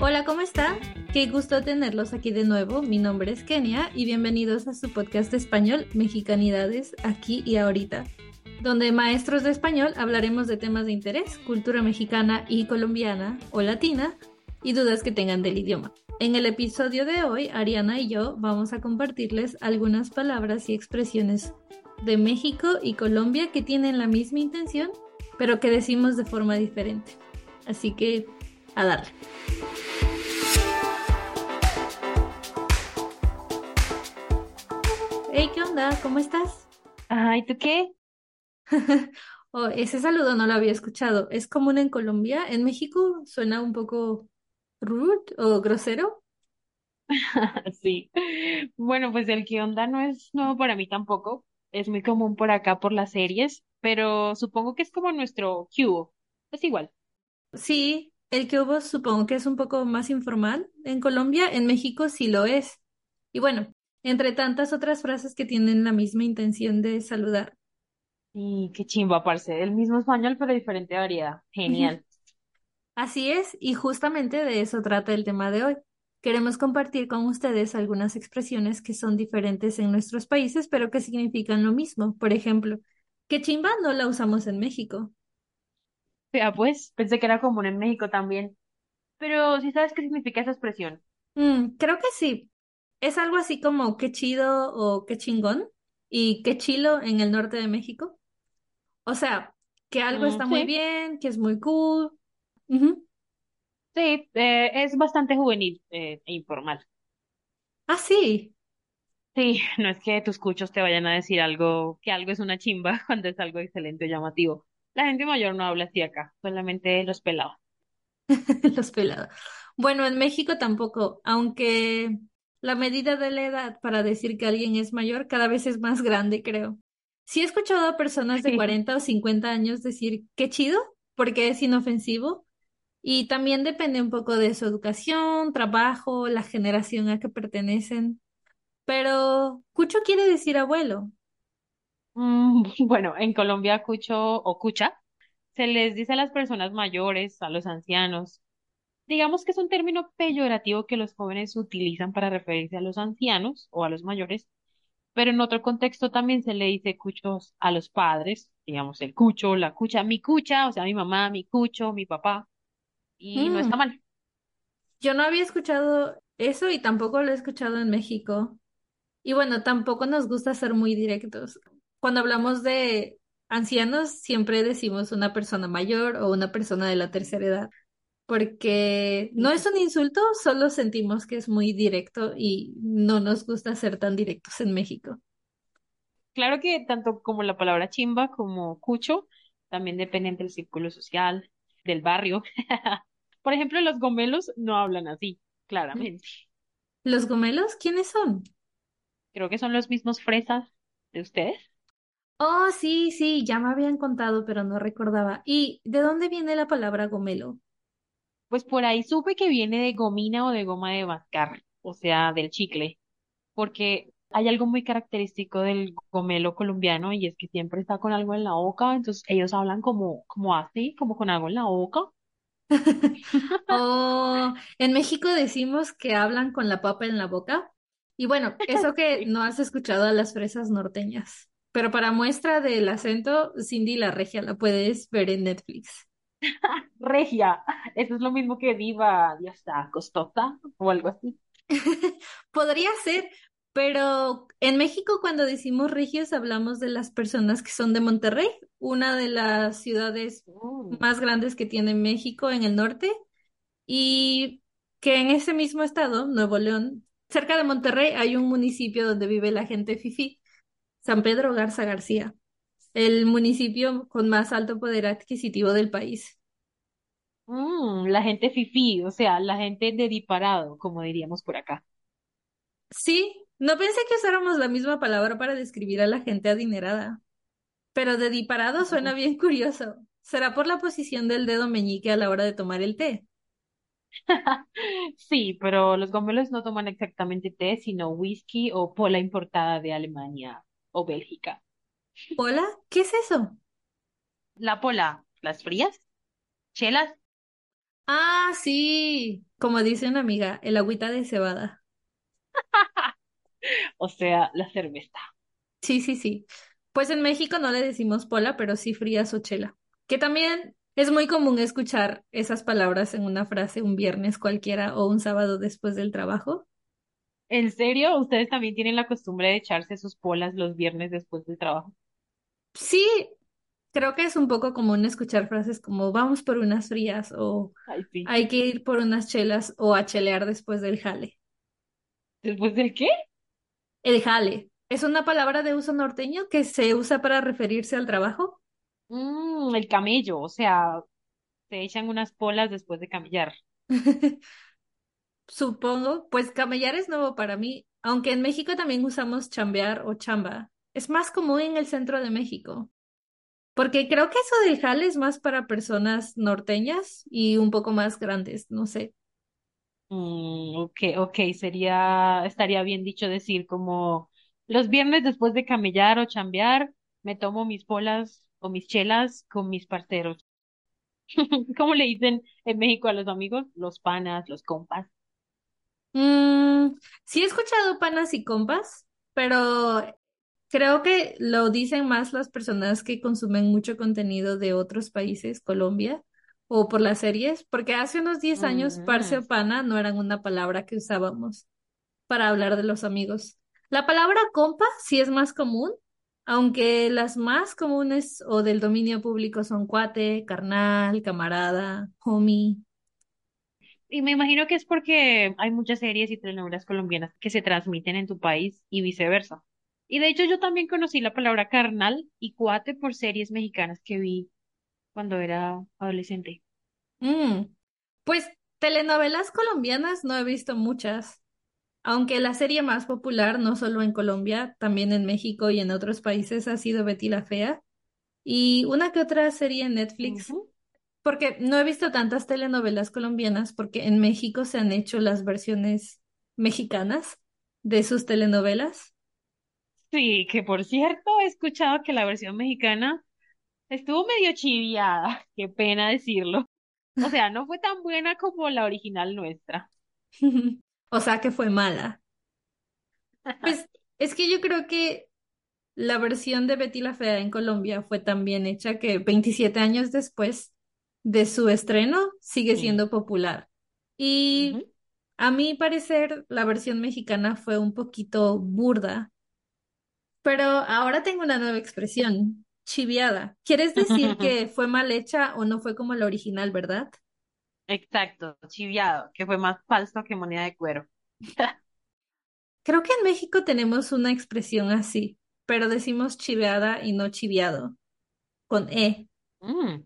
Hola, ¿cómo están? Qué gusto tenerlos aquí de nuevo. Mi nombre es Kenia y bienvenidos a su podcast de español Mexicanidades aquí y ahorita, donde maestros de español hablaremos de temas de interés, cultura mexicana y colombiana o latina y dudas que tengan del idioma. En el episodio de hoy, Ariana y yo vamos a compartirles algunas palabras y expresiones de México y Colombia que tienen la misma intención, pero que decimos de forma diferente. Así que, a darle. Hey, ¿qué onda? ¿Cómo estás? Ay, ¿tú qué? Oh, ese saludo no lo había escuchado. ¿Es común en Colombia? ¿En México suena un poco rude o grosero? Sí. Bueno, pues el qué onda no es nuevo para mí tampoco. Es muy común por acá por las series, pero supongo que es como nuestro qué hubo. Es igual. Sí, el qué hubo supongo que es un poco más informal en Colombia. En México sí lo es. Y bueno, entre tantas otras frases que tienen la misma intención de saludar. Y qué chimba, parce. El mismo español, pero diferente variedad. Genial. Así es, y justamente de eso trata el tema de hoy. Queremos compartir con ustedes algunas expresiones que son diferentes en nuestros países, pero que significan lo mismo. Por ejemplo, qué chimba no la usamos en México. Ya, pues, pensé que era común en México también. Pero ¿sí sabes qué significa esa expresión? Creo que sí. Es algo así como qué chido o qué chingón y qué chilo en el norte de México. O sea, que algo está muy bien, que es muy cool. Uh-huh. Sí, es bastante juvenil e informal. Ah, sí. Sí, no es que tus cuchos te vayan a decir algo, que algo es una chimba cuando es algo excelente o llamativo. La gente mayor no habla así acá, solamente los pelados. Los pelados. Bueno, en México tampoco, aunque la medida de la edad para decir que alguien es mayor cada vez es más grande, creo. Sí he escuchado a personas de 40 o 50 años decir, qué chido, porque es inofensivo. Y también depende un poco de su educación, trabajo, la generación a que pertenecen. Pero cucho quiere decir abuelo. Bueno, en Colombia cucho o cucha se les dice a las personas mayores, a los ancianos. Digamos que es un término peyorativo que los jóvenes utilizan para referirse a los ancianos o a los mayores, pero en otro contexto también se le dice cuchos a los padres, digamos el cucho, la cucha, o sea, mi mamá, mi cucho, mi papá. Y no está mal. Yo no había escuchado eso y tampoco lo he escuchado en México. Y bueno, tampoco nos gusta ser muy directos. Cuando hablamos de ancianos, siempre decimos una persona mayor o una persona de la tercera edad, porque no es un insulto, solo sentimos que es muy directo y no nos gusta ser tan directos en México. Claro que tanto como la palabra chimba como cucho, también dependen del círculo social, del barrio. Por ejemplo, los gomelos no hablan así, claramente. ¿Los gomelos? ¿Quiénes son? Creo que son los mismos fresas de ustedes. Oh, sí, ya me habían contado, pero no recordaba. ¿Y de dónde viene la palabra gomelo? Pues por ahí supe que viene de gomina o de goma de mascar, o sea, del chicle, porque hay algo muy característico del gomelo colombiano y es que siempre está con algo en la boca, entonces ellos hablan como así, como con algo en la boca. Oh, en México decimos que hablan con la papa en la boca. Y bueno, eso que no has escuchado a las fresas norteñas. Pero para muestra del acento, Cindy la Regia la puedes ver en Netflix. Regia, eso es lo mismo que diva, ya está, costosa o algo así. Podría ser. Pero en México cuando decimos regios hablamos de las personas que son de Monterrey, una de las ciudades más grandes que tiene México en el norte, y que en ese mismo estado, Nuevo León, cerca de Monterrey hay un municipio donde vive la gente fifí, San Pedro Garza García, el municipio con más alto poder adquisitivo del país. La gente fifí, o sea, la gente de disparado, como diríamos por acá. Sí. No pensé que usáramos la misma palabra para describir a la gente adinerada. Pero de disparado suena bien curioso. ¿Será por la posición del dedo meñique a la hora de tomar el té? Sí, pero los gomelos no toman exactamente té, sino whisky o pola importada de Alemania o Bélgica. ¿Pola? ¿Qué es eso? La pola, las frías, chelas. Ah, sí, como dice una amiga, el agüita de cebada. O sea, la cerveza. Sí. Pues en México no le decimos pola, pero sí frías o chela. Que también es muy común escuchar esas palabras en una frase un viernes cualquiera o un sábado después del trabajo. ¿En serio? ¿Ustedes también tienen la costumbre de echarse sus polas los viernes después del trabajo? Sí, creo que es un poco común escuchar frases como vamos por unas frías o Ay, sí. hay que ir por unas chelas o a chelear después del jale. ¿Después del qué? El jale es una palabra de uso norteño que se usa para referirse al trabajo. El camello, o sea, se echan unas polas después de camellar. Supongo, pues camellar es nuevo para mí, aunque en México también usamos chambear o chamba. Es más común en el centro de México, porque creo que eso del jale es más para personas norteñas y un poco más grandes, no sé. Ok, estaría bien dicho decir como los viernes después de camellar o chambear, me tomo mis polas o mis chelas con mis parceros. ¿Cómo le dicen en México a los amigos? Los panas, los compas. Mm, Sí he escuchado panas y compas, pero creo que lo dicen más las personas que consumen mucho contenido de otros países, Colombia, o por las series, porque hace unos 10 años parce Mm, o pana no eran una palabra que usábamos para hablar de los amigos. La palabra compa sí es más común, aunque las más comunes o del dominio público son cuate, carnal, camarada, homie. Y me imagino que es porque hay muchas series y telenovelas colombianas que se transmiten en tu país y viceversa. Y de hecho yo también conocí la palabra carnal y cuate por series mexicanas que vi cuando era adolescente. Mm, Pues telenovelas colombianas no he visto muchas, aunque la serie más popular, no solo en Colombia, también en México y en otros países, ha sido Betty la Fea y una que otra serie en Netflix, Ujú. porque no he visto tantas telenovelas colombianas porque en México se han hecho las versiones mexicanas de sus telenovelas. Sí, que por cierto he escuchado que la versión mexicana estuvo medio chiviada, qué pena decirlo. O sea, no fue tan buena como la original nuestra. O sea que fue mala. Pues es que yo creo que la versión de Betty la Fea en Colombia fue tan bien hecha que 27 años después de su estreno sigue Sí. siendo popular. Y Ujú. a mi parecer, la versión mexicana fue un poquito burda, pero ahora tengo una nueva expresión, chiviada. ¿Quieres decir que fue mal hecha o no fue como la original, verdad? Exacto, chiviado, que fue más falso que moneda de cuero. Creo que en México tenemos una expresión así, pero decimos chiveada y no chiviado, con E. Mm.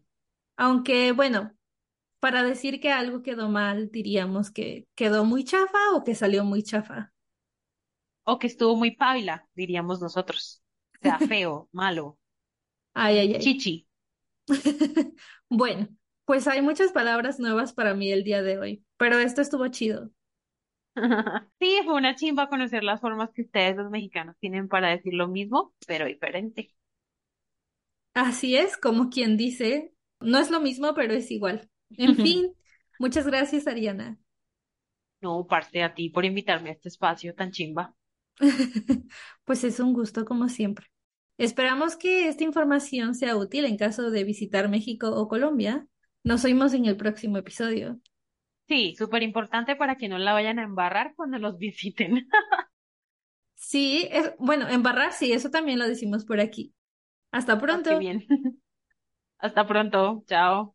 Aunque, bueno, para decir que algo quedó mal, diríamos que quedó muy chafa o que salió muy chafa. O que estuvo muy paila, diríamos nosotros. O sea, feo, malo, Ay, ay, ay. chichi. Bueno, pues hay muchas palabras nuevas para mí el día de hoy, pero esto estuvo chido. Sí, fue una chimba conocer las formas que ustedes los mexicanos tienen para decir lo mismo, pero diferente. Así es, como quien dice, no es lo mismo, pero es igual. En fin, muchas gracias, Ariana. No, parte a ti por invitarme a este espacio tan chimba. Pues es un gusto como siempre. Esperamos que esta información sea útil en caso de visitar México o Colombia. Nos oímos en el próximo episodio. Sí, súper importante para que no la vayan a embarrar cuando los visiten. Sí, bueno, embarrar sí, eso también lo decimos por aquí. Hasta Ah, qué pronto. bien. Hasta pronto. Chao.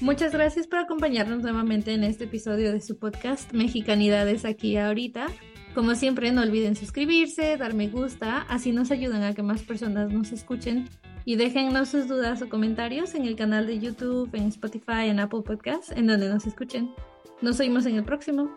Muchas gracias por acompañarnos nuevamente en este episodio de su podcast Mexicanidades aquí ahorita. Como siempre, no olviden suscribirse, dar me gusta, así nos ayudan a que más personas nos escuchen. Y déjennos sus dudas o comentarios en el canal de YouTube, en Spotify, en Apple Podcasts, en donde nos escuchen. Nos oímos en el próximo.